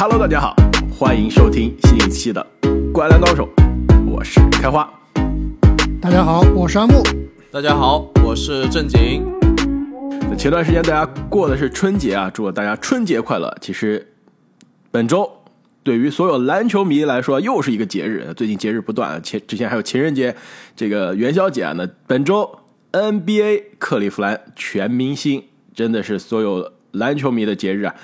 Hello， 大家好，欢迎收听新一期的《灌篮高手》，我是开花。大家好，我是阿木。大家好，我是正经。前段时间大家过的是春节啊，祝大家春节快乐。其实本周对于所有篮球迷来说又是一个节日，最近节日不断，之前还有情人节，这个元宵节啊。那本周 NBA 克利夫兰全明星真的是所有篮球迷的节日啊。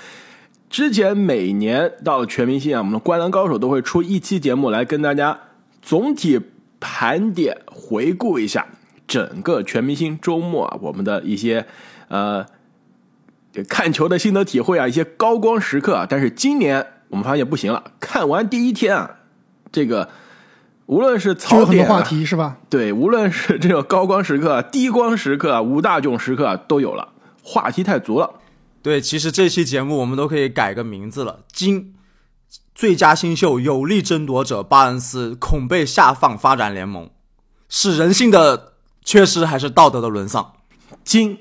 之前每年到了全明星啊，我们的灌篮高手都会出一期节目来跟大家总体盘点回顾一下整个全明星周末啊，我们的一些看球的心得体会啊，一些高光时刻啊。但是今年我们发现不行了，看完第一天啊，这个无论是槽点、啊、话题是吧？对，无论是这种高光时刻、啊、低光时刻、啊、五大囧时刻、啊、都有了，话题太足了。对，其实这期节目我们都可以改个名字了，今最佳新秀有力争夺者巴恩斯恐被下放发展联盟，是人性的缺失还是道德的沦丧？今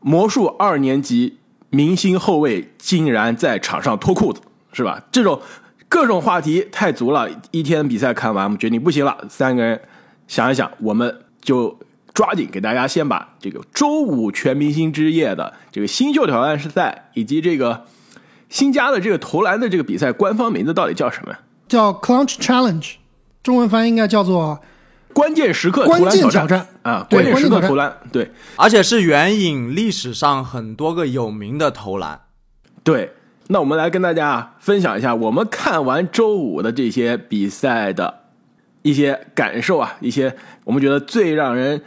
魔术二年级明星后卫竟然在场上脱裤子，是吧？这种各种话题太足了，一天比赛看完我们决定不行了，三个人想一想，我们就抓紧给大家先把这个周五全明星之夜的这个新秀挑战赛以及这个新加的这个投篮的这个比赛官方名字到底叫什么？叫 Clutch Challenge， 中文翻译应该叫做关键时刻投篮挑战啊！关键时刻投篮，对，而且是援引历史上很多个有名的投篮。对，那我们来跟大家分享一下我们看完周五的这些比赛的一些感受啊，一些我们觉得最让人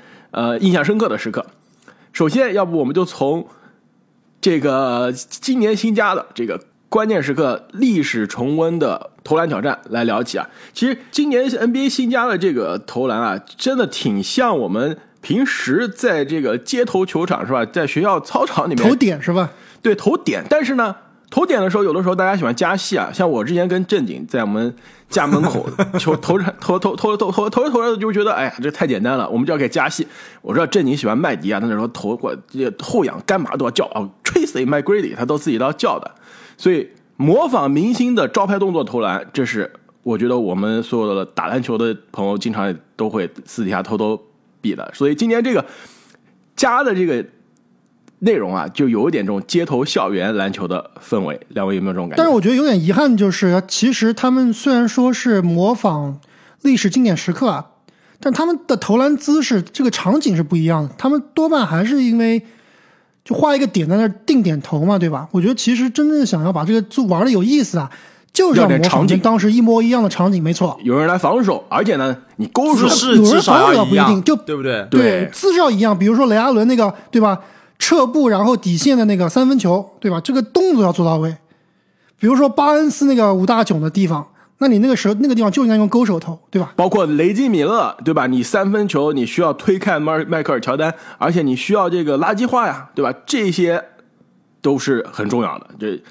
印象深刻的时刻。首先要不我们就从这个今年新加的这个关键时刻历史重温的投篮挑战来聊起啊。其实今年 NBA 新加的这个投篮啊，真的挺像我们平时在这个街头球场是吧，在学校操场里面投点是吧？对，投点。但是呢，投点的时候有的时候大家喜欢加戏啊，像我之前跟正经在我们家门口球投着就觉得哎呀这太简单了，我们就要给加戏。我知道正经喜欢麦迪啊，那时候投过后仰干嘛都要叫啊 ，Tracy McGrady 他都自己都要叫的。所以模仿明星的招牌动作投篮，这是我觉得我们所有的打篮球的朋友经常都会私底下偷比的。所以今年这个加的这个内容啊，就有点这种街头校园篮球的氛围，两位有没有这种感觉？但是我觉得有点遗憾，就是其实他们虽然说是模仿历史经典时刻啊，但他们的投篮姿势这个场景是不一样的，他们多半还是因为就画一个点在那定点投嘛，对吧？我觉得其实真正想要把这个玩的有意思啊，就是要模仿跟当时一模一样的场景，没错。有人来防守，而且呢，你勾手是至少要一样，对不对？对，姿势要一样。比如说雷阿伦那个，对吧？撤步然后底线的那个三分球，对吧？这个动作要做到位。比如说巴恩斯那个五大囧的地方，那你那个时候那个地方就应该用勾手投，对吧？包括雷吉米勒，对吧？你三分球你需要推开迈克尔乔丹，而且你需要这个垃圾化呀，对吧？这些都是很重要的。这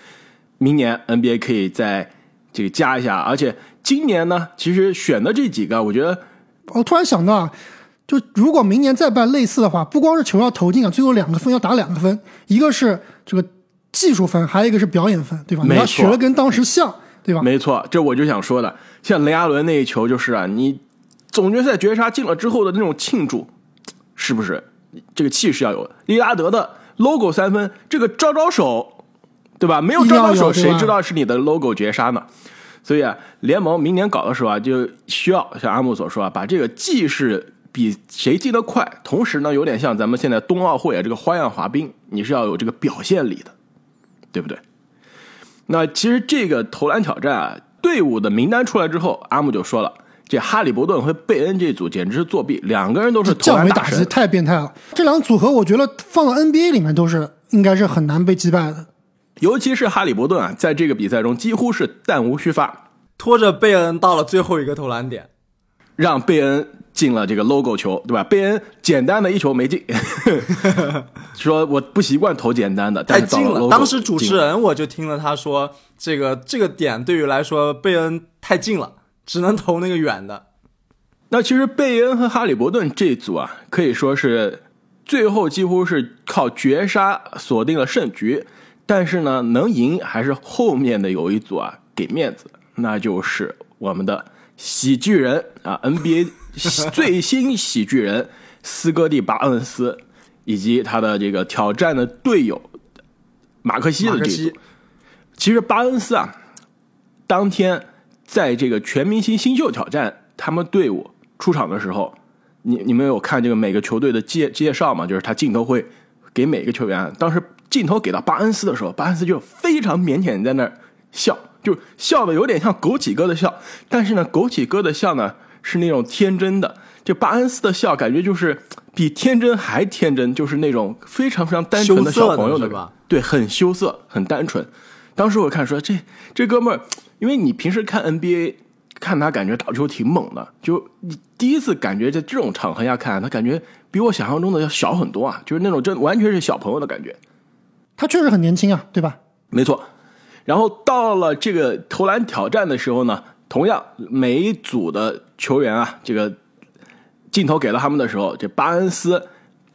明年 NBA 可以再这个加一下，而且今年呢，其实选的这几个，我觉得我突然想到啊，就如果明年再办类似的话，不光是球要投进啊，最后两个分要打两个分，一个是这个技术分，还有一个是表演分，对吧？你要学的跟当时像。对吧？没错，这我就想说的，像雷阿伦那一球就是啊，你总决赛绝杀进了之后的那种庆祝，是不是这个气势要有的？利拉德的 logo 三分，这个招招手，对吧？没有招招手，谁知道是你的 logo 绝杀呢？所以啊，联盟明年搞的时候啊，就需要像阿木所说啊，把这个技势比谁进得快，同时呢，有点像咱们现在冬奥会啊，这个花样滑冰，你是要有这个表现力的，对不对？那其实这个投篮挑战啊，队伍的名单出来之后，阿姆就说了，这哈利伯顿和贝恩这组简直是作弊，两个人都是投篮大神，太变态了。这两组合我觉得放到 NBA 里面都是应该是很难被击败的，尤其是哈利伯顿啊，在这个比赛中几乎是弹无虚发，拖着贝恩到了最后一个投篮点，让贝恩进了这个 logo 球，对吧？贝恩简单的一球没进，说我不习惯投简单的，但是到了 logo 当时主持人我就听了他说，这个点对于来说贝恩太近了，只能投那个远的。那其实贝恩和哈利伯顿这组啊，可以说是最后几乎是靠绝杀锁定了胜局，但是呢，能赢还是后面的有一组啊给面子，那就是我们的喜剧人啊 ，NBA 最新喜剧人斯科蒂·巴恩斯以及他的这个挑战的队友马克西的这一组。其实巴恩斯啊，当天在这个全明星新秀挑战他们队伍出场的时候，你们有看这个每个球队的介绍吗？就是他镜头会给每个球员，当时镜头给到巴恩斯的时候，巴恩斯就非常腼腆在那儿笑，就笑的有点像枸杞哥的笑，但是呢，枸杞哥的笑呢是那种天真的，这巴恩斯的笑感觉就是比天真还天真，就是那种非常非常单纯的小朋友的吧？对，很羞涩，很单纯。当时我看说这哥们儿，因为你平时看 NBA。看他感觉打球挺猛的，就第一次感觉在这种场合下看他，感觉比我想象中的要小很多啊，就是那种真完全是小朋友的感觉。他确实很年轻啊，对吧？没错。然后到了这个投篮挑战的时候呢，同样每一组的球员啊，这个镜头给了他们的时候，这巴恩斯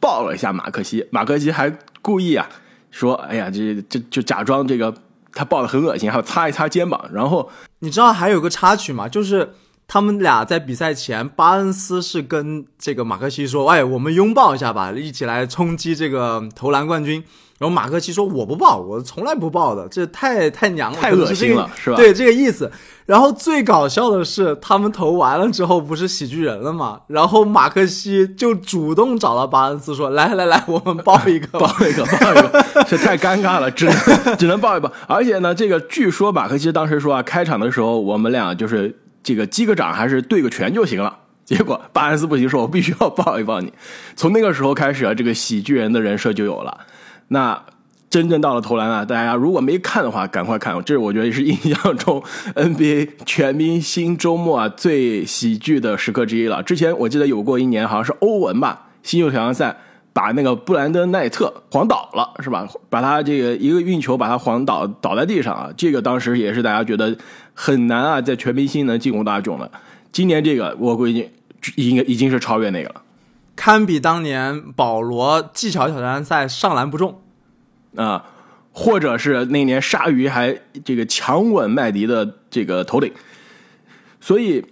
抱了一下马克西，马克西还故意啊说：“哎呀，这就假装这个。”他抱得很恶心，还有擦一擦肩膀。然后你知道还有个插曲吗？就是他们俩在比赛前，巴恩斯是跟这个马克西说：“哎，我们拥抱一下吧，一起来冲击这个投篮冠军。”然后马克西说：“我不抱，我从来不抱的，这太娘了，太恶心了，是吧？”对，这个意思。然后最搞笑的是，他们投完了之后不是喜剧人了吗？然后马克西就主动找到巴恩斯说：“来，我们抱一个，抱一个。”这太尴尬了，只能抱一抱。而且呢，这个据说马克西当时说啊，开场的时候我们俩就是这个击个掌还是对个拳就行了。结果巴恩斯不行，说我必须要抱一抱你。从那个时候开始啊，这个喜剧人的人设就有了。那真正到了投篮啊，大家如果没看的话赶快看，这我觉得是印象中 NBA 全明星周末啊最喜剧的时刻之一了。之前我记得有过一年好像是欧文吧，新秀挑战赛把那个布兰登奈特晃倒了，是吧？把他这个一个运球把他晃倒在地上啊，这个当时也是大家觉得很难啊在全明星能进攻大众了。今年这个我估计已经是超越那个了，堪比当年保罗技巧挑战赛上篮不中啊，或者是那年鲨鱼还这个强吻麦迪的这个头顶。所以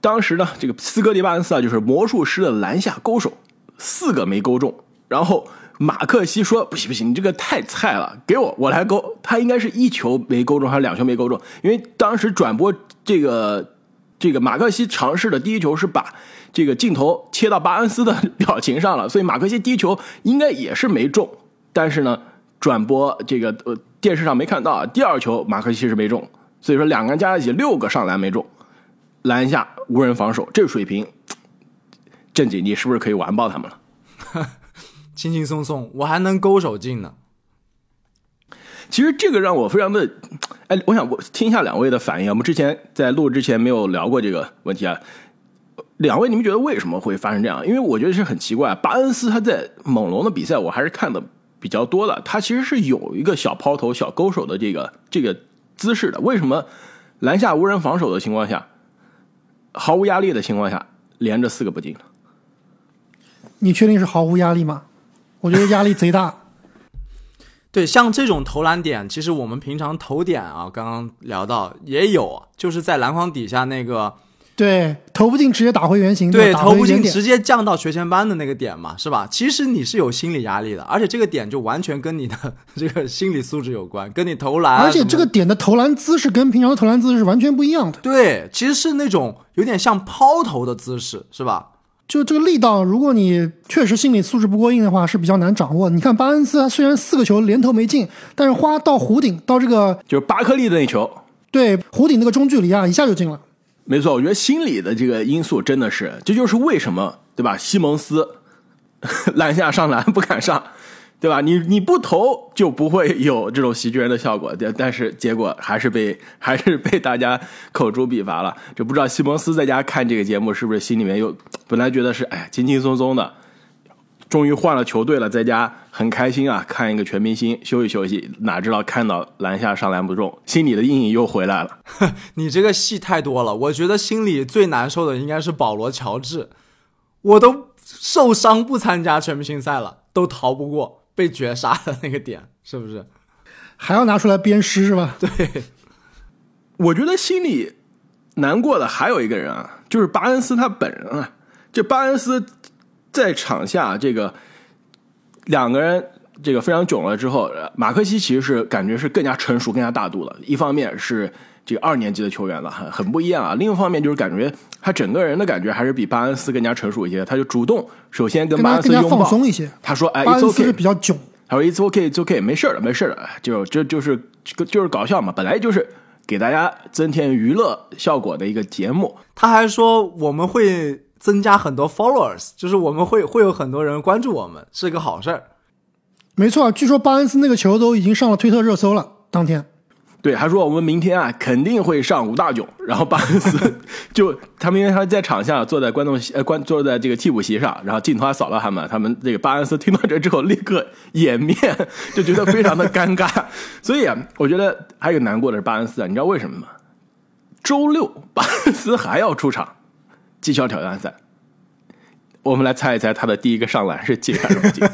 当时呢，这个斯科蒂·巴恩斯啊，就是魔术师的篮下勾手4个没勾中，然后马克西说不行，你这个太菜了，给我来勾。他应该是1球没勾中还是2球没勾中，因为当时转播这个马克西尝试的第一球是把这个镜头切到巴恩斯的表情上了，所以马克西第一球应该也是没中，但是呢转播这个电视上没看到啊。第2球马克西是没中，所以说两个人加一起6个上篮没中，篮下无人防守，这个水平，正经你是不是可以完爆他们了？轻轻松松，我还能勾手进呢。其实这个让我非常的，哎，我想我听一下两位的反应。我们之前在录之前没有聊过这个问题啊。两位，你们觉得为什么会发生这样？因为我觉得是很奇怪。巴恩斯他在猛龙的比赛，我还是看的比较多的。他其实是有一个小抛投、小勾手的这个姿势的。为什么篮下无人防守的情况下，毫无压力的情况下，连着4个不进了？你确定是毫无压力吗？我觉得压力贼大。对，像这种投篮点，其实我们平常投点啊，刚刚聊到也有，就是在篮筐底下那个，对，投不进直接打回原形，对，投不进直接降到学前班的那个点嘛，是吧？其实你是有心理压力的，而且这个点就完全跟你的这个心理素质有关，跟你投篮，而且这个点的投篮姿势跟平常的投篮姿势是完全不一样的。对，其实是那种有点像抛投的姿势，是吧？就这个力道，如果你确实心理素质不过硬的话，是比较难掌握。你看巴恩斯，他虽然4个球连投没进，但是花到弧顶，到这个就是巴克利的那球，对，弧顶那个中距离啊，一下就进了。没错，我觉得心理的这个因素真的是，这就是为什么，对吧？西蒙斯篮下上篮不敢上，对吧？你不投就不会有这种喜剧人的效果，但是结果还是被大家口诛笔伐了。就不知道西蒙斯在家看这个节目是不是心里面又本来觉得是哎轻轻松松的，终于换了球队了，在家很开心啊，看一个全明星休息休息，哪知道看到篮下上篮不中，心里的阴影又回来了。你这个戏太多了，我觉得心里最难受的应该是保罗·乔治，我都受伤不参加全明星赛了，都逃不过。被绝杀的那个点是不是？还要拿出来鞭尸是吧？对，我觉得心里难过的还有一个人啊，就是巴恩斯他本人啊。这巴恩斯在场下这个两个人这个非常囧了之后，马克西奇是感觉是更加成熟、更加大度了。一方面是这个2年级的球员了，很不一样啊。另一方面就是感觉他整个人的感觉还是比巴恩斯更加成熟一些。他就主动首先跟巴恩斯拥抱，更加放松一些。他说：“哎，巴恩斯是比较囧。”他说 ：“It's okay, it's okay， 没事的，没事的，就是搞笑嘛，本来就是给大家增添娱乐效果的一个节目。”他还说：“我们会增加很多 followers， 就是我们会有很多人关注我们，是个好事儿。”没错，据说巴恩斯那个球都已经上了推特热搜了。当天，对，还说我们明天啊肯定会上五大囧。然后巴恩斯就他明天他在场下坐在观众席坐在这个替补席上，然后镜头还扫到他们这个巴恩斯听到这之后立刻掩面，就觉得非常的尴尬。所以啊，我觉得还有难过的是巴恩斯啊，你知道为什么吗？周六巴恩斯还要出场技巧挑战赛，我们来猜一猜他的第一个上篮是进还是不进？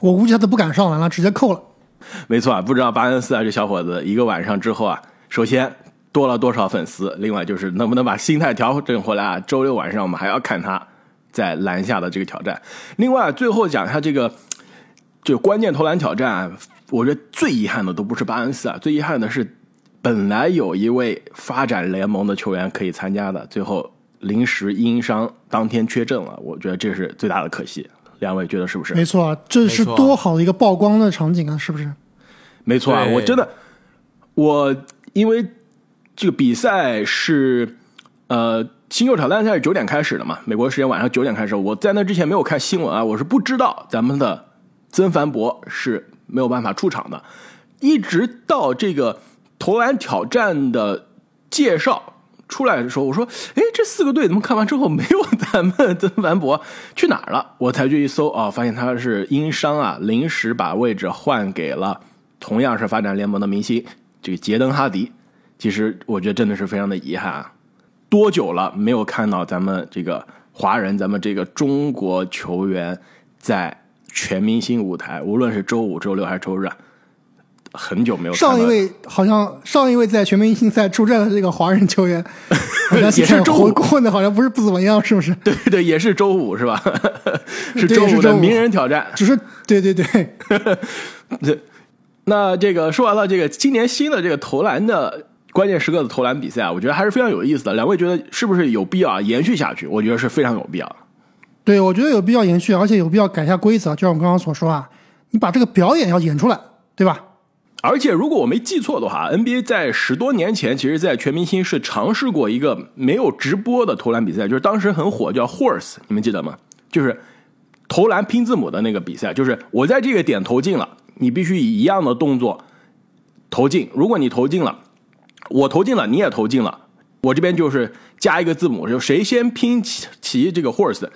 我估计他都不敢上篮了，直接扣了。没错啊，不知道巴恩斯啊这小伙子一个晚上之后啊，首先多了多少粉丝，另外就是能不能把心态调整回来啊？周六晚上我们还要看他在篮下的这个挑战。另外最后讲一下这个就关键投篮挑战啊，我觉得最遗憾的都不是巴恩斯啊，最遗憾的是本来有一位发展联盟的球员可以参加的，最后临时因伤当天缺阵了，我觉得这是最大的可惜。两位觉得是不是？没错，这是多好的一个曝光的场景啊，是不是？没错啊，我真的，我因为这个比赛是新秀挑战赛是9点开始的嘛，美国时间晚上9点开始，我在那之前没有看新闻啊，我是不知道咱们的曾凡博是没有办法出场的，一直到这个投篮挑战的介绍出来的时候，我说诶，这四个队怎么看完之后没有咱们曾凡博，去哪儿了？我才去一搜啊，发现他是因伤啊临时把位置换给了同样是发展联盟的明星这个杰登哈迪。其实我觉得真的是非常的遗憾啊，多久了没有看到咱们这个华人咱们这个中国球员在全明星舞台，无论是周五周六还是周日啊，很久没有看到。上一位在全明星赛出战的这个华人球员好像也是周五混的，好像不是不怎么样，是不是？对对，也是周五是吧？是周五的名人挑战，只是对对对。那这个说完了这个今年新的这个投篮的关键时刻的投篮比赛啊，我觉得还是非常有意思的。两位觉得是不是有必要啊延续下去？我觉得是非常有必要。对，我觉得有必要延续，而且有必要改一下规则。就像我们刚刚所说啊，你把这个表演要演出来，对吧？而且如果我没记错的话 NBA 在10多年前其实在全明星是尝试过一个没有直播的投篮比赛，就是当时很火叫 Horse， 你们记得吗？就是投篮拼字母的那个比赛，就是我在这个点投进了，你必须以一样的动作投进，如果你投进了，我投进了你也投进了，我这边就是加一个字母，就谁先拼齐这个 Horse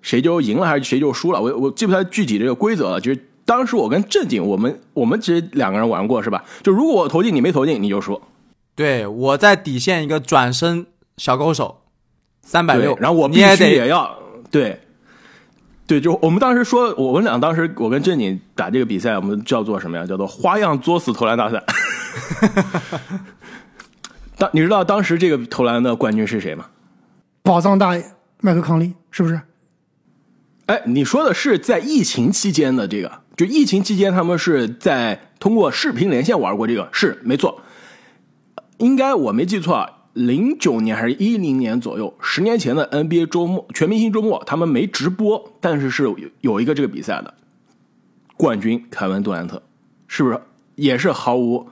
谁就赢了还是谁就输了，我记不太具体这个规则了。就是当时我跟正经我们其实两个人玩过是吧，就如果我投进你没投进你就说，对，我在底线一个转身小勾手360，然后我必须也要对对，就我们当时说我们俩当时我跟正经打这个比赛我们叫做什么呀，叫做花样作死投篮大赛。你知道当时这个投篮的冠军是谁吗？宝藏大爷麦克康利是不是？哎，你说的是在疫情期间的这个，就疫情期间他们是在通过视频连线玩过这个，是没错，应该我没记错啊，09年还是10年左右，10年前的 NBA 周末全明星周末他们没直播，但是是有一个这个比赛的冠军凯文杜兰特，是不是也是毫无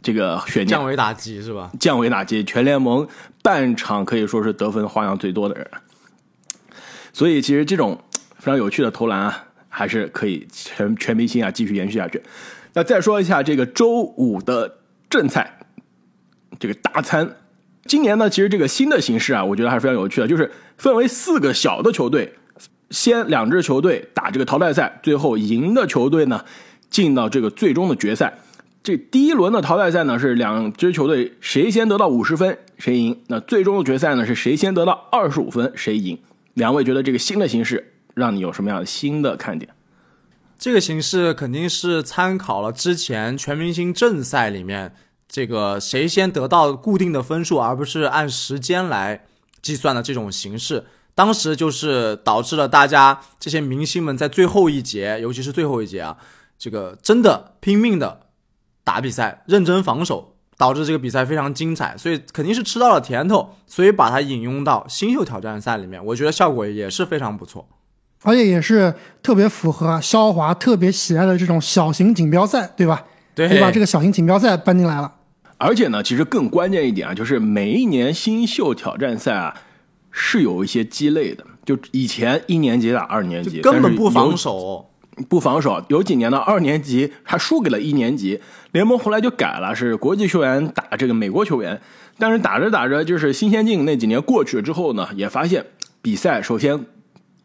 这个悬念，降维打击是吧？降维打击，全联盟半场可以说是得分花样最多的人，所以其实这种非常有趣的投篮啊还是可以全明星啊继续延续下去。那再说一下这个周五的正菜这个大餐，今年呢其实这个新的形式啊我觉得还是非常有趣的，就是分为4个小的球队，先2支球队打这个淘汰赛，最后赢的球队呢进到这个最终的决赛。这第1轮的淘汰赛呢是2支球队谁先得到50分谁赢，那最终的决赛呢是谁先得到25分谁赢。两位觉得这个新的形式让你有什么样的新的看点？这个形式肯定是参考了之前全明星正赛里面这个谁先得到固定的分数，而不是按时间来计算的这种形式。当时就是导致了大家这些明星们在最后一节，尤其是最后一节啊，这个真的拼命的打比赛，认真防守，导致这个比赛非常精彩，所以肯定是吃到了甜头，所以把它引用到新秀挑战赛里面，我觉得效果也是非常不错，而且也是特别符合肖华特别喜爱的这种小型锦标赛，对吧？对，你把这个小型锦标赛搬进来了。而且呢，其实更关键一点啊，就是每一年新秀挑战赛啊是有一些鸡肋的，就以前一年级打二年级根本不防守，有几年呢二年级还输给了一年级，联盟后来就改了，是国际球员打这个美国球员。但是打着打着，就是新先进那几年过去之后呢，也发现比赛首先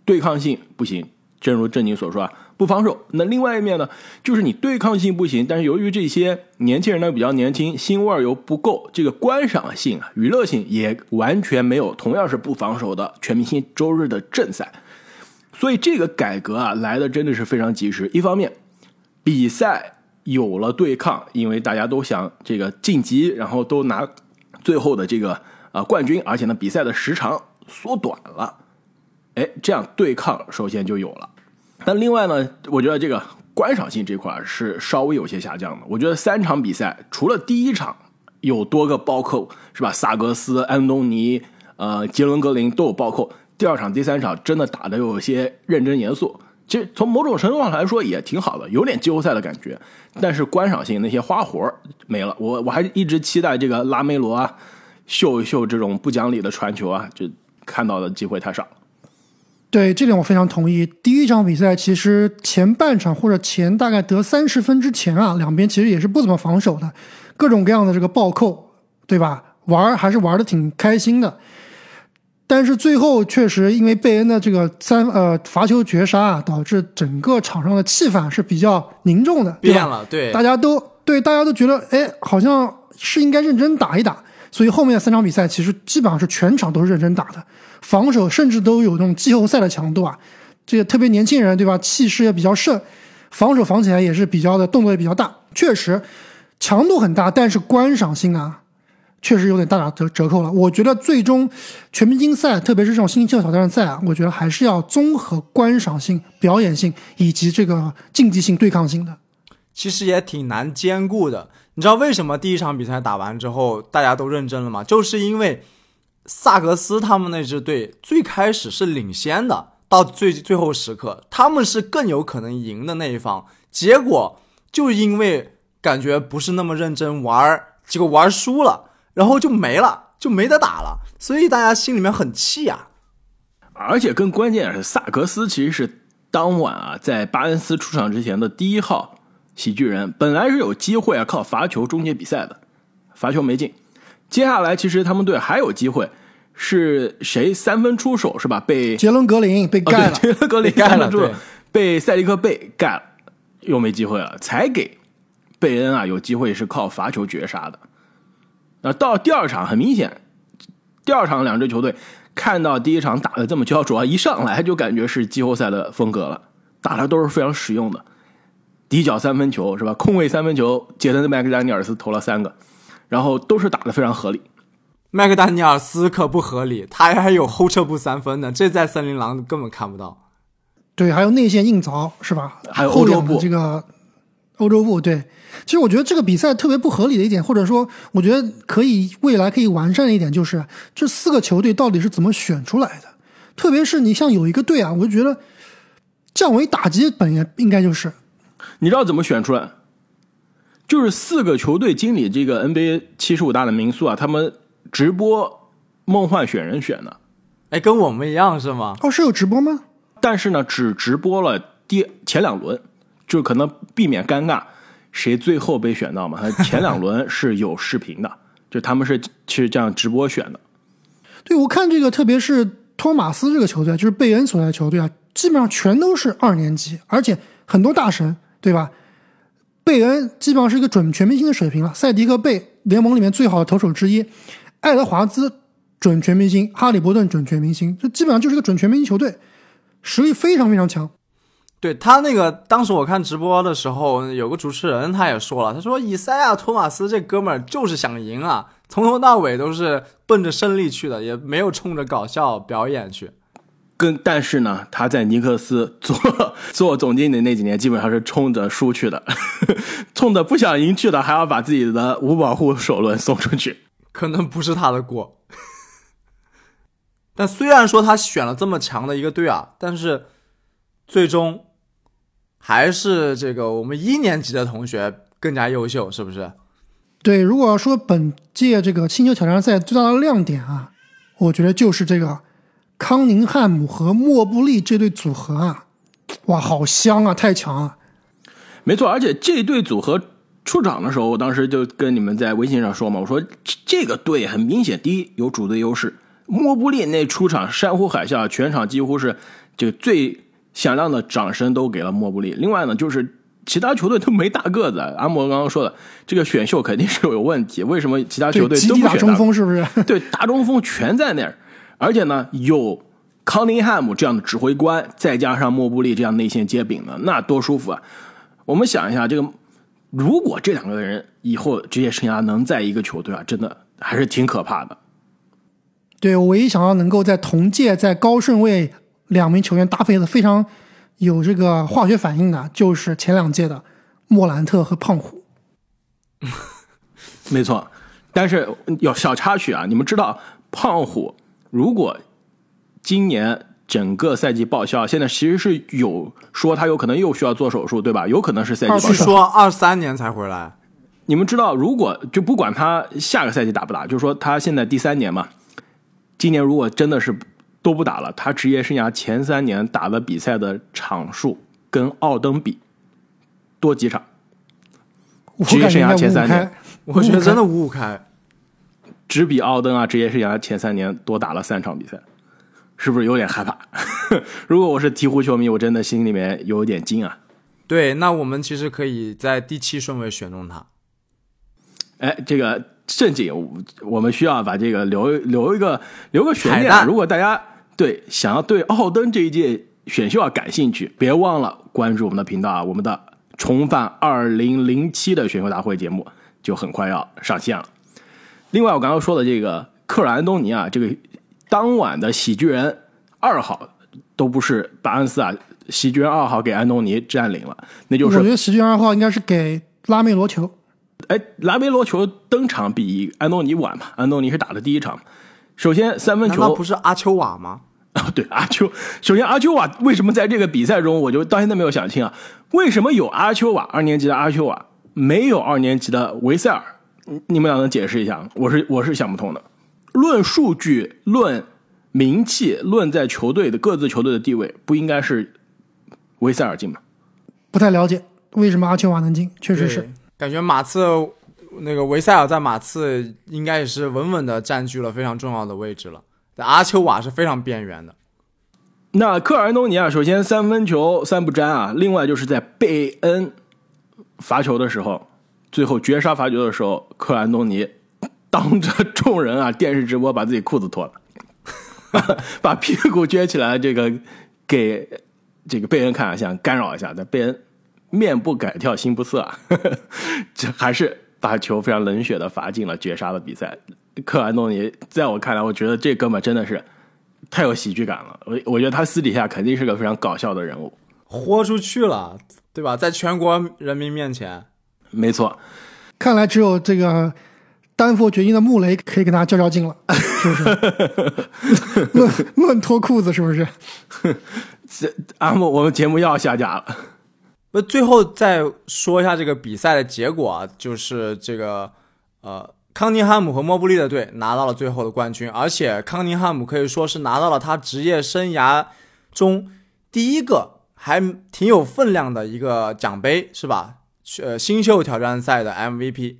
对抗性不行，正如正经所说啊，不防守。那另外一面呢，就是你对抗性不行，但是由于这些年轻人呢比较年轻，新味儿又不够，这个观赏性啊、娱乐性也完全没有同样是不防守的全明星周日的正赛。所以这个改革啊来的真的是非常及时。一方面比赛有了对抗，因为大家都想这个晋级，然后都拿最后的这个冠军，而且呢比赛的时长缩短了，哎，这样对抗首先就有了。但另外呢，我觉得这个观赏性这块是稍微有些下降的。我觉得三场比赛，除了第一场有多个暴扣，是吧？萨格斯、安东尼、杰伦格林都有暴扣。第二场、第三场真的打得有些认真严肃，其实从某种程度上来说也挺好的，有点季后赛的感觉。但是观赏性那些花活没了，我还一直期待这个拉梅罗啊秀一秀这种不讲理的传球啊，就看到的机会太少。对，这点我非常同意。第一场比赛其实前半场或者前大概得30分之前啊，两边其实也是不怎么防守的，各种各样的这个暴扣，对吧？还是玩的挺开心的。但是最后确实因为贝恩的这个罚球绝杀啊，导致整个场上的气氛是比较凝重的，变了，对，大家都觉得哎，好像是应该认真打一打。所以后面的三场比赛其实基本上是全场都是认真打的，防守甚至都有那种季后赛的强度啊。这个特别年轻人，对吧？气势也比较盛，防守防起来也是比较的，动作也比较大，确实强度很大，但是观赏性啊确实有点大打折扣了。我觉得最终全明星赛，特别是这种新秀挑战赛啊，我觉得还是要综合观赏性、表演性以及这个竞技性、对抗性的。其实也挺难兼顾的。你知道为什么第一场比赛打完之后大家都认真了吗？就是因为萨格斯他们那支队最开始是领先的，到最后时刻他们是更有可能赢的那一方，结果就因为感觉不是那么认真玩，结果玩输了，然后就没了，就没得打了，所以大家心里面很气啊。而且更关键是萨格斯其实是当晚啊在巴恩斯出场之前的第一号喜剧人，本来是有机会啊靠罚球终结比赛的，罚球没进。接下来其实他们队还有机会，是谁三分出手是吧？被杰伦格林被盖了，杰伦格林盖了，对，被塞利克贝盖了，又没机会了，才给贝恩啊有机会是靠罚球绝杀的。到第二场很明显，第二场两支球队看到第一场打得这么焦灼，一上来就感觉是季后赛的风格了，打的都是非常实用的，底角三分球是吧？空位三分球，杰森麦克丹尼尔斯投了3个，然后都是打得非常合理。麦克丹尼尔斯可不合理，他还有后撤步3分呢，这在森林狼根本看不到。对，还有内线硬凿是吧？还有欧洲步，这个欧洲步对。其实我觉得这个比赛特别不合理的一点，或者说我觉得可以未来可以完善的一点，就是这4个球队到底是怎么选出来的？特别是你像有一个队啊，我就觉得降维打击本也应该就是。你知道怎么选出来？就是4个球队经理这个 NBA 75大的民宿啊，他们直播梦幻选人选的。哎，跟我们一样是吗？哦，是有直播吗？但是呢，只直播了前2轮，就可能避免尴尬，谁最后被选到嘛？前2轮是有视频的，就他们是这样直播选的。对，我看这个，特别是托马斯这个球队，就是贝恩所在球队啊，基本上全都是二年级，而且很多大神。对吧？贝恩基本上是一个准全明星的水平了，塞迪克贝联盟里面最好的投手之一，爱德华兹准全明星，哈利伯顿准全明星，这基本上就是一个准全明星球队，实力非常非常强。对，他那个当时我看直播的时候，有个主持人他也说了，他说以赛亚·托马斯这哥们儿就是想赢啊，从头到尾都是奔着胜利去的，也没有冲着搞笑表演去。但是呢，他在尼克斯做总经理那几年，基本上是冲着输去的，冲着不想赢去的，还要把自己的无保护首轮送出去，可能不是他的锅。但虽然说他选了这么强的一个队啊，但是最终还是这个我们一年级的同学更加优秀，是不是？对，如果说本届这个星球挑战赛最大的亮点啊，我觉得就是这个。康宁汉姆和莫布利这对组合啊，哇，好香啊，太强了。没错，而且这对组合出场的时候，我当时就跟你们在微信上说嘛，我说这个队很明显，第一有主队优势，莫布利那出场山呼海啸，全场几乎是就最响亮的掌声都给了莫布利。另外呢，就是其他球队都没大个子，阿莫刚刚说的这个选秀肯定是有问题，为什么其他球队都不选大中锋？是不是？对，大中锋全在那儿。而且呢，有康宁汉姆这样的指挥官，再加上莫布利这样内线接柄的，那多舒服啊！我们想一下，这个如果这两个人以后职业生涯能在一个球队啊，真的还是挺可怕的。对，我唯一想要能够在同届在高顺位两名球员搭配的非常有这个化学反应的，就是前两届的莫兰特和胖虎。没错，但是有小插曲啊，你们知道胖虎。如果今年整个赛季报销，现在其实是有说他有可能又需要做手术，对吧？有可能是赛季报销，说23年才回来。你们知道，如果就不管他下个赛季打不打，就是说他现在第3年嘛，今年如果真的是都不打了，他职业生涯前3年打的比赛的场数跟奥登比多几场，职业生涯前3年，我觉得真的五五开。只比奥登啊，职业生涯前3年多打了3场比赛，是不是有点害怕？如果我是鹈鹕球迷，我真的心里面有点惊啊。对，那我们其实可以在第7顺位选中他。哎，这个正经，我们需要把这个留一个悬念。如果大家对想要对奥登这一届选秀啊感兴趣，别忘了关注我们的频道啊，我们的重返2007的选秀大会节目就很快要上线了。另外我刚刚说的这个克尔安东尼啊，这个当晚的喜剧人2号都不是巴恩斯啊，喜剧人2号给安东尼占领了，那就是我觉得喜剧人2号应该是给拉梅罗球。哎，拉梅罗球登场比安东尼晚嘛，安东尼是打的第1场。首先三分球，难道不是阿丘瓦吗？啊，对，阿丘。首先阿丘瓦为什么在这个比赛中，我就到现在没有想清啊，为什么有阿丘瓦2年级的阿丘瓦，没有2年级的维塞尔？你们俩能解释一下吗？我是想不通的。论数据、论名气、论在球队的各自球队的地位，不应该是维塞尔进吗？不太了解为什么阿丘瓦能进，确实是感觉马刺那个维塞尔在马刺应该也是稳稳的占据了非常重要的位置了，但阿丘瓦是非常边缘的。那科尔安东尼啊，首先三分球三不沾啊，另外就是在贝恩罚球的时候。最后绝杀罚球的时候，克尔安东尼当着众人啊，电视直播把自己裤子脱了，把屁股撅起来，这个给这个贝恩看一下，干扰一下。但贝恩面不改跳心不涩啊，这还是把球非常冷血的罚进了绝杀的比赛。克尔安东尼在我看来，我觉得这哥们真的是太有喜剧感了。我觉得他私底下肯定是个非常搞笑的人物，豁出去了，对吧？在全国人民面前。没错，看来只有这个丹佛掘金的穆雷可以跟大家较较劲了，是不是？论脱裤子，是不是？阿莫，我们节目要下架了。那最后再说一下这个比赛的结果啊，就是这个康宁汉姆和莫布利的队拿到了最后的冠军，而且康宁汉姆可以说是拿到了他职业生涯中第一个还挺有分量的一个奖杯，是吧？新秀挑战赛的 MVP，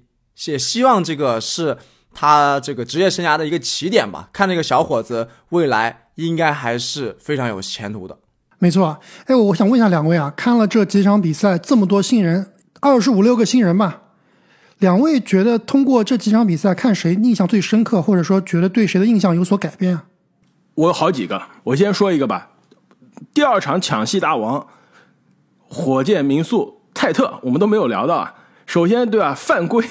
也希望这个是他这个职业生涯的一个起点吧。看这个小伙子未来应该还是非常有前途的。没错，哎，我想问一下两位啊，看了这几场比赛，这么多新人，25、26个新人吧，两位觉得通过这几场比赛看谁印象最深刻，或者说觉得对谁的印象有所改变啊？我有好几个，我先说一个吧。第2场抢戏大王，火箭民宿泰特我们都没有聊到啊。首先对吧，犯规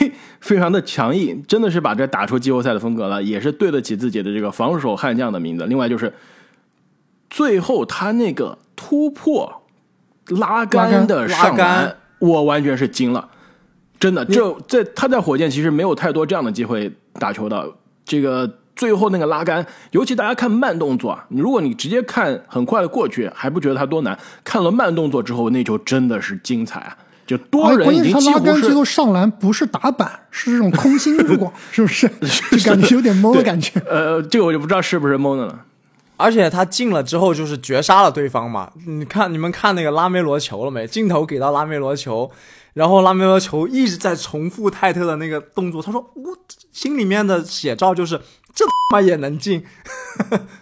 非常的强硬，真的是把这打出季后赛的风格了，也是对得起自己的这个防守悍将的名字。另外就是最后他那个突破拉杆的上篮，我完全是惊了，真的，这他在火箭其实没有太多这样的机会打球的。这个最后那个拉杆，尤其大家看慢动作，你如果你直接看很快的过去还不觉得它多难，看了慢动作之后那球真的是精彩啊！就多人已经几乎是，关键是他拉杆最后上篮不是打板，是这种空心入网，是不是？就感觉有点懵的感觉。这个我就不知道是不是懵的了。而且他进了之后就是绝杀了对方嘛。你们看那个拉梅罗球了没？镜头给到拉梅罗球，然后拉梅罗球一直在重复泰特的那个动作。他说：“我心里面的写照就是这他妈也能进。”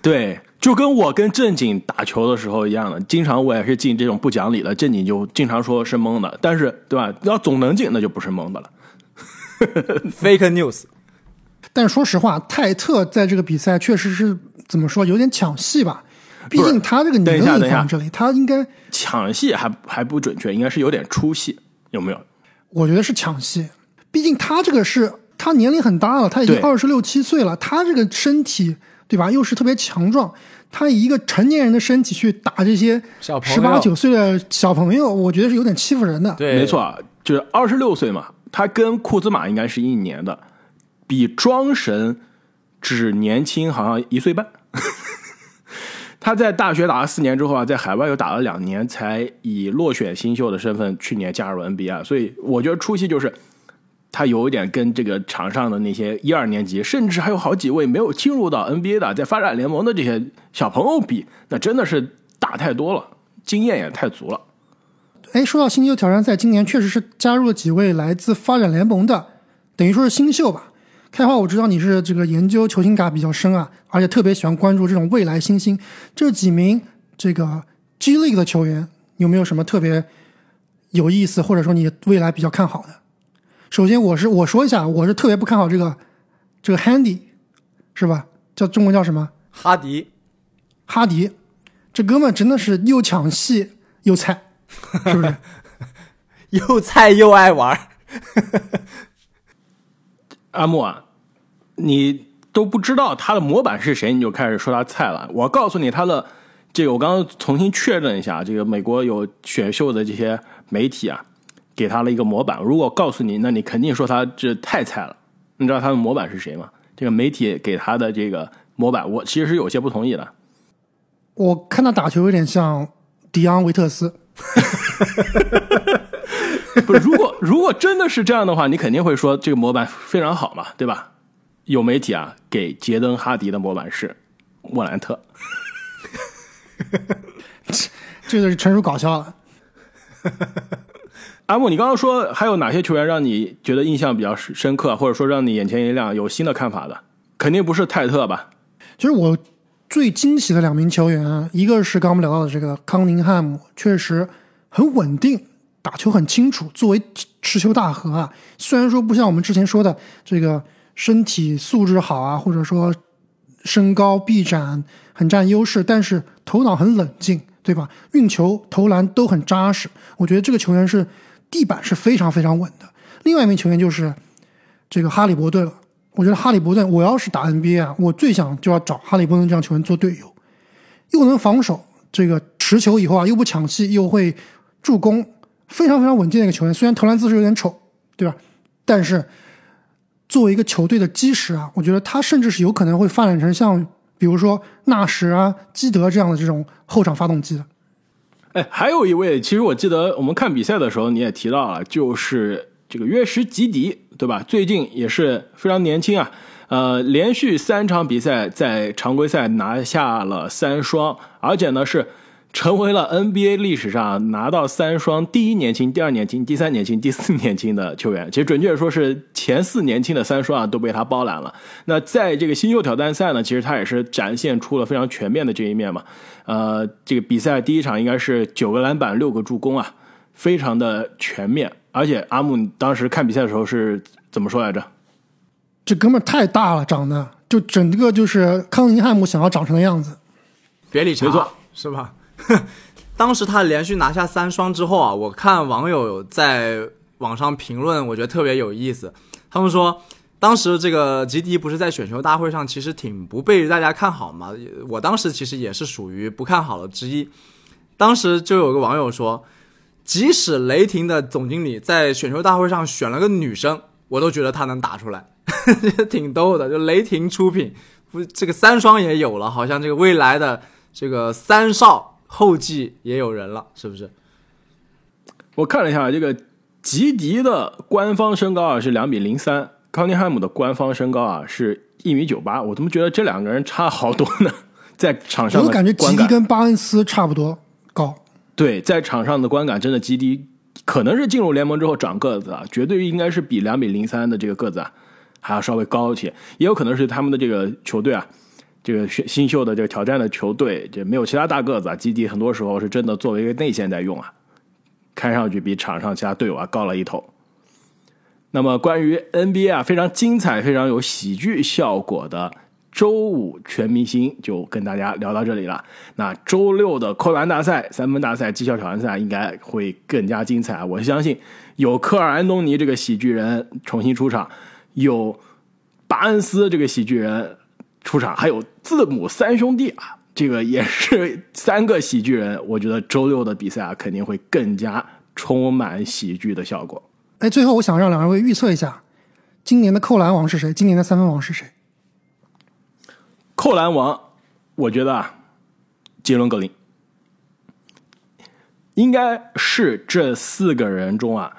对。就跟我跟正经打球的时候一样的，经常我也是进这种不讲理的，正经就经常说是蒙的，但是对吧，要总能进那就不是蒙的了。Fake news。但说实话，泰特在这个比赛确实是怎么说，有点抢戏吧？毕竟他这个年龄放这里，他应该抢戏还不准确，应该是有点出戏，有没有？我觉得是抢戏，毕竟他这个是他年龄很大了，他已经26、27岁了，他这个身体。对吧？又是特别强壮，他以一个成年人的身体去打这些18、19岁的小朋友，我觉得是有点欺负人的。对，没错，就是26岁嘛，他跟库兹马应该是一年的，比庄神只年轻好像1岁半。他在大学打了4年之后啊，在海外又打了2年，才以落选新秀的身份去年加入 NBA。所以我觉得出戏就是。他有一点跟这个场上的那些1、2年级，甚至还有好几位没有进入到 NBA 的，在发展联盟的这些小朋友比，那真的是大太多了，经验也太足了。哎，说到新秀挑战赛，今年确实是加入了几位来自发展联盟的，等于说是新秀吧。开花，我知道你是这个研究球星感比较深啊，而且特别喜欢关注这种未来新星。这几名这个 G League 的球员有没有什么特别有意思，或者说你未来比较看好的？首先我说一下，我是特别不看好这个 Handy， 是吧？叫中文叫什么？哈迪，这哥们真的是又抢戏又菜，是不是？又菜又爱玩。阿木啊，你都不知道他的模板是谁，你就开始说他菜了。我告诉你，他的这个我刚刚重新确认一下，这个美国有选秀的这些媒体啊。给他了一个模板，如果告诉你，那你肯定说他这太菜了。你知道他的模板是谁吗？这个媒体给他的这个模板，我其实是有些不同意的。我看他打球有点像迪昂维特斯。不，如果真的是这样的话，你肯定会说这个模板非常好嘛，对吧？有媒体啊，给杰登哈迪的模板是莫兰特。这个是纯属搞笑了。阿木，你刚刚说还有哪些球员让你觉得印象比较深刻，或者说让你眼前一亮、有新的看法的？肯定不是泰特吧？其实我最惊喜的2名球员，一个是刚我们聊到的这个康宁汉姆，确实很稳定，打球很清楚，作为持球大核啊，虽然说不像我们之前说的这个身体素质好啊，或者说身高臂展很占优势，但是头脑很冷静，对吧？运球、投篮都很扎实，我觉得这个球员是。地板是非常非常稳的。另外一名球员就是这个哈利伯顿了。我觉得哈利伯顿，我要是打 NBA 啊，我最想就要找哈利伯顿这样球员做队友，又能防守，这个持球以后啊又不抢气，又会助攻，非常非常稳健的一个球员。虽然投篮姿势有点丑，对吧？但是作为一个球队的基石啊，我觉得他甚至是有可能会发展成像比如说纳什啊、基德这样的这种后场发动机的。哎，还有一位，其实我记得我们看比赛的时候你也提到了，就是这个约什吉迪，对吧？最近也是非常年轻啊，连续3场比赛在常规赛拿下了3双，而且呢是成为了 NBA 历史上拿到3双第1年轻、第2年轻、第3年轻、第4年轻的球员。其实准确说是前4年轻的3双啊都被他包揽了。那在这个新秀挑战赛呢，其实他也是展现出了非常全面的这一面嘛。这个比赛第1场应该是9个篮板、6个助攻啊，非常的全面。而且阿木当时看比赛的时候是怎么说来着？这哥们太大了，长得就整个就是康宁汉姆想要长成的样子。别理查，是吧？当时他连续拿下3双之后啊，我看网友在网上评论，我觉得特别有意思。他们说当时这个吉迪不是在选秀大会上其实挺不被大家看好嘛，我当时其实也是属于不看好了之一。当时就有个网友说，即使雷霆的总经理在选秀大会上选了个女生，我都觉得他能打出来挺逗的，就雷霆出品，这个3双也有了，好像这个未来的这个3少后继也有人了，是不是？我看了一下，这个吉迪的官方身高啊是2.03米，康尼汉姆的官方身高啊是1.98米，我怎么觉得这两个人差好多呢？在场上的观感，我感觉吉迪跟巴恩斯差不多高。对，在场上的观感，真的吉迪可能是进入联盟之后长个子啊，绝对应该是比2.03米的这个个子啊还要稍微高一些，也有可能是他们的这个球队啊，这个新秀的这个挑战的球队，这没有其他大个子啊，基地很多时候是真的作为一个内线在用啊，看上去比场上其他队友啊高了一头。那么关于 NBA 啊非常精彩、非常有喜剧效果的周5全明星就跟大家聊到这里了。那周6的扣篮大赛、三分大赛、技巧挑战赛应该会更加精彩，我相信有科尔安东尼这个喜剧人重新出场，有巴恩斯这个喜剧人出场，还有字母3兄弟啊，这个也是3个喜剧人。我觉得周6的比赛啊肯定会更加充满喜剧的效果。哎，最后我想让两位预测一下，今年的扣篮王是谁？今年的三分王是谁？扣篮王，我觉得啊，杰伦格林应该是这4个人中啊，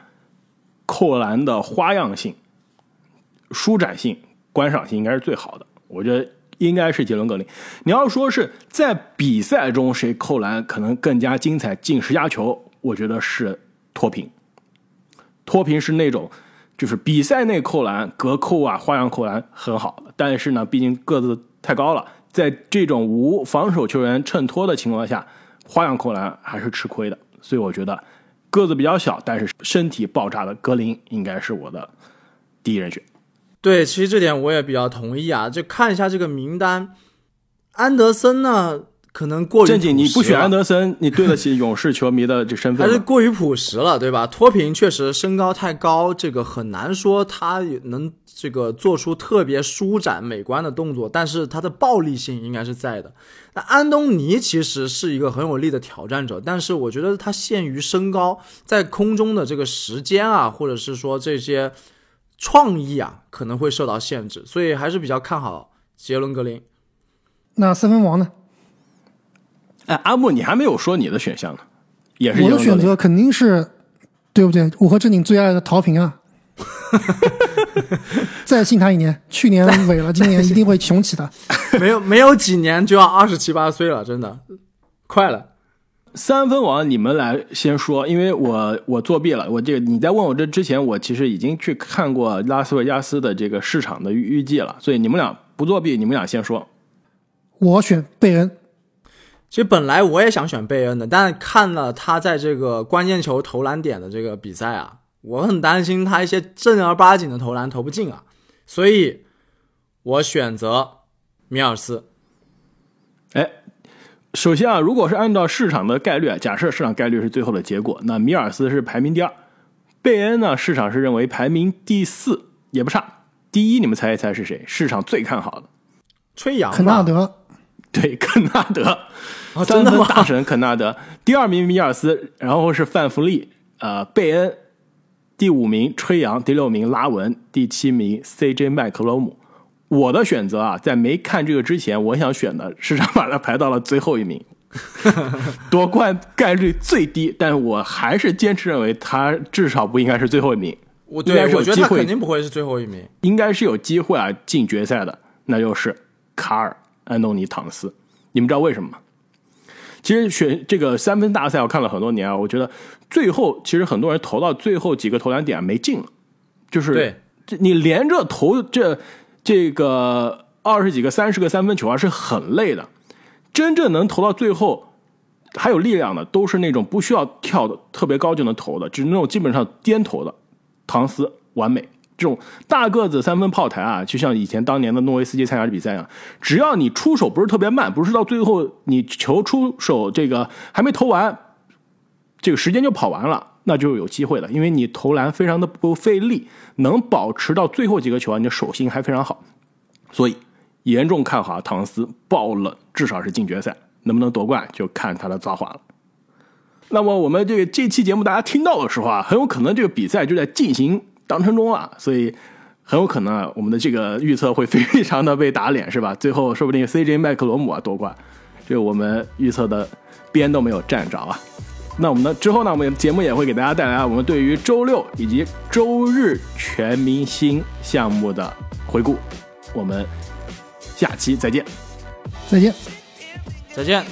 扣篮的花样性、舒展性、观赏性应该是最好的，我觉得应该是杰伦格林。你要说是在比赛中谁扣篮可能更加精彩，进10加球，我觉得是脱贫。脱贫是那种就是比赛内扣篮、隔扣啊、花样扣篮很好，但是呢，毕竟个子太高了，在这种无防守球员衬托的情况下，花样扣篮还是吃亏的。所以我觉得个子比较小，但是身体爆炸的格林应该是我的第一人选。对，其实这点我也比较同意啊。就看一下这个名单，安德森呢可能过于朴实了。正经，你不选安德森，你对得起勇士球迷的这身份吗？还是过于朴实了，对吧？脱贫确实身高太高，这个很难说他能这个做出特别舒展美观的动作，但是他的暴力性应该是在的。那安东尼其实是一个很有力的挑战者，但是我觉得他限于身高，在空中的这个时间啊，或者是说这些创意啊，可能会受到限制，所以还是比较看好杰伦格林。那三分王呢？哎，阿木，你还没有说你的选项呢，也是我的选择肯定是，对不对？我和正经最爱的陶平啊，再信他一年，去年萎了，今年一定会雄起的。没有几年就要27、28岁了，真的快了。三分王，你们来先说，因为我作弊了。我这个你在问我这之前，我其实已经去看过拉斯维加斯的这个市场的预计了，所以你们俩不作弊，你们俩先说。我选贝恩。其实本来我也想选贝恩的，但看了他在这个关键球投篮点的这个比赛啊，我很担心他一些正儿八经的投篮投不进啊，所以我选择米尔斯。哎，首先啊，如果是按照市场的概率，假设市场概率是最后的结果，那米尔斯是排名第2，贝恩呢市场是认为排名第4，也不差。第1你们猜一猜是谁？市场最看好的吹杨肯纳德。对，肯纳德，三分大神肯纳德，第2名米尔斯，然后是范弗利，贝恩，第5名吹杨，第6名拉文，第7名 CJ 麦克罗姆。我的选择啊，在没看这个之前，我想选的市场把它排到了最后1名，夺冠概率最低，但我还是坚持认为他至少不应该是最后1名。我觉得他肯定不会是最后1名，应该是有机会啊进决赛的，那就是卡尔安东尼·唐斯。你们知道为什么吗？其实选这个三分大赛我看了很多年啊，我觉得最后其实很多人投到最后几个投篮点没进了，就是你连着投这个20几个30个3分球啊是很累的，真正能投到最后还有力量的都是那种不需要跳的特别高就能投的，就是那种基本上颠投的。唐斯完美，这种大个子3分炮台啊，就像以前当年的诺维斯基参加的比赛啊，只要你出手不是特别慢，不是到最后你球出手这个还没投完这个时间就跑完了，那就有机会了，因为你投篮非常的不费力，能保持到最后几个球啊，你的手性还非常好，所以严重看好唐斯爆冷至少是进决赛，能不能夺冠就看他的造化了。那么我们这期节目大家听到的时候啊，很有可能这个比赛就在进行当程中啊，所以很有可能我们的这个预测会非常的被打脸，是吧？最后说不定 CJ 麦克罗姆啊夺冠，这我们预测的边都没有站着啊。那我们呢之后呢，我们节目也会给大家带来我们对于周六以及周日全明星项目的回顾。我们下期再见，再见，再见。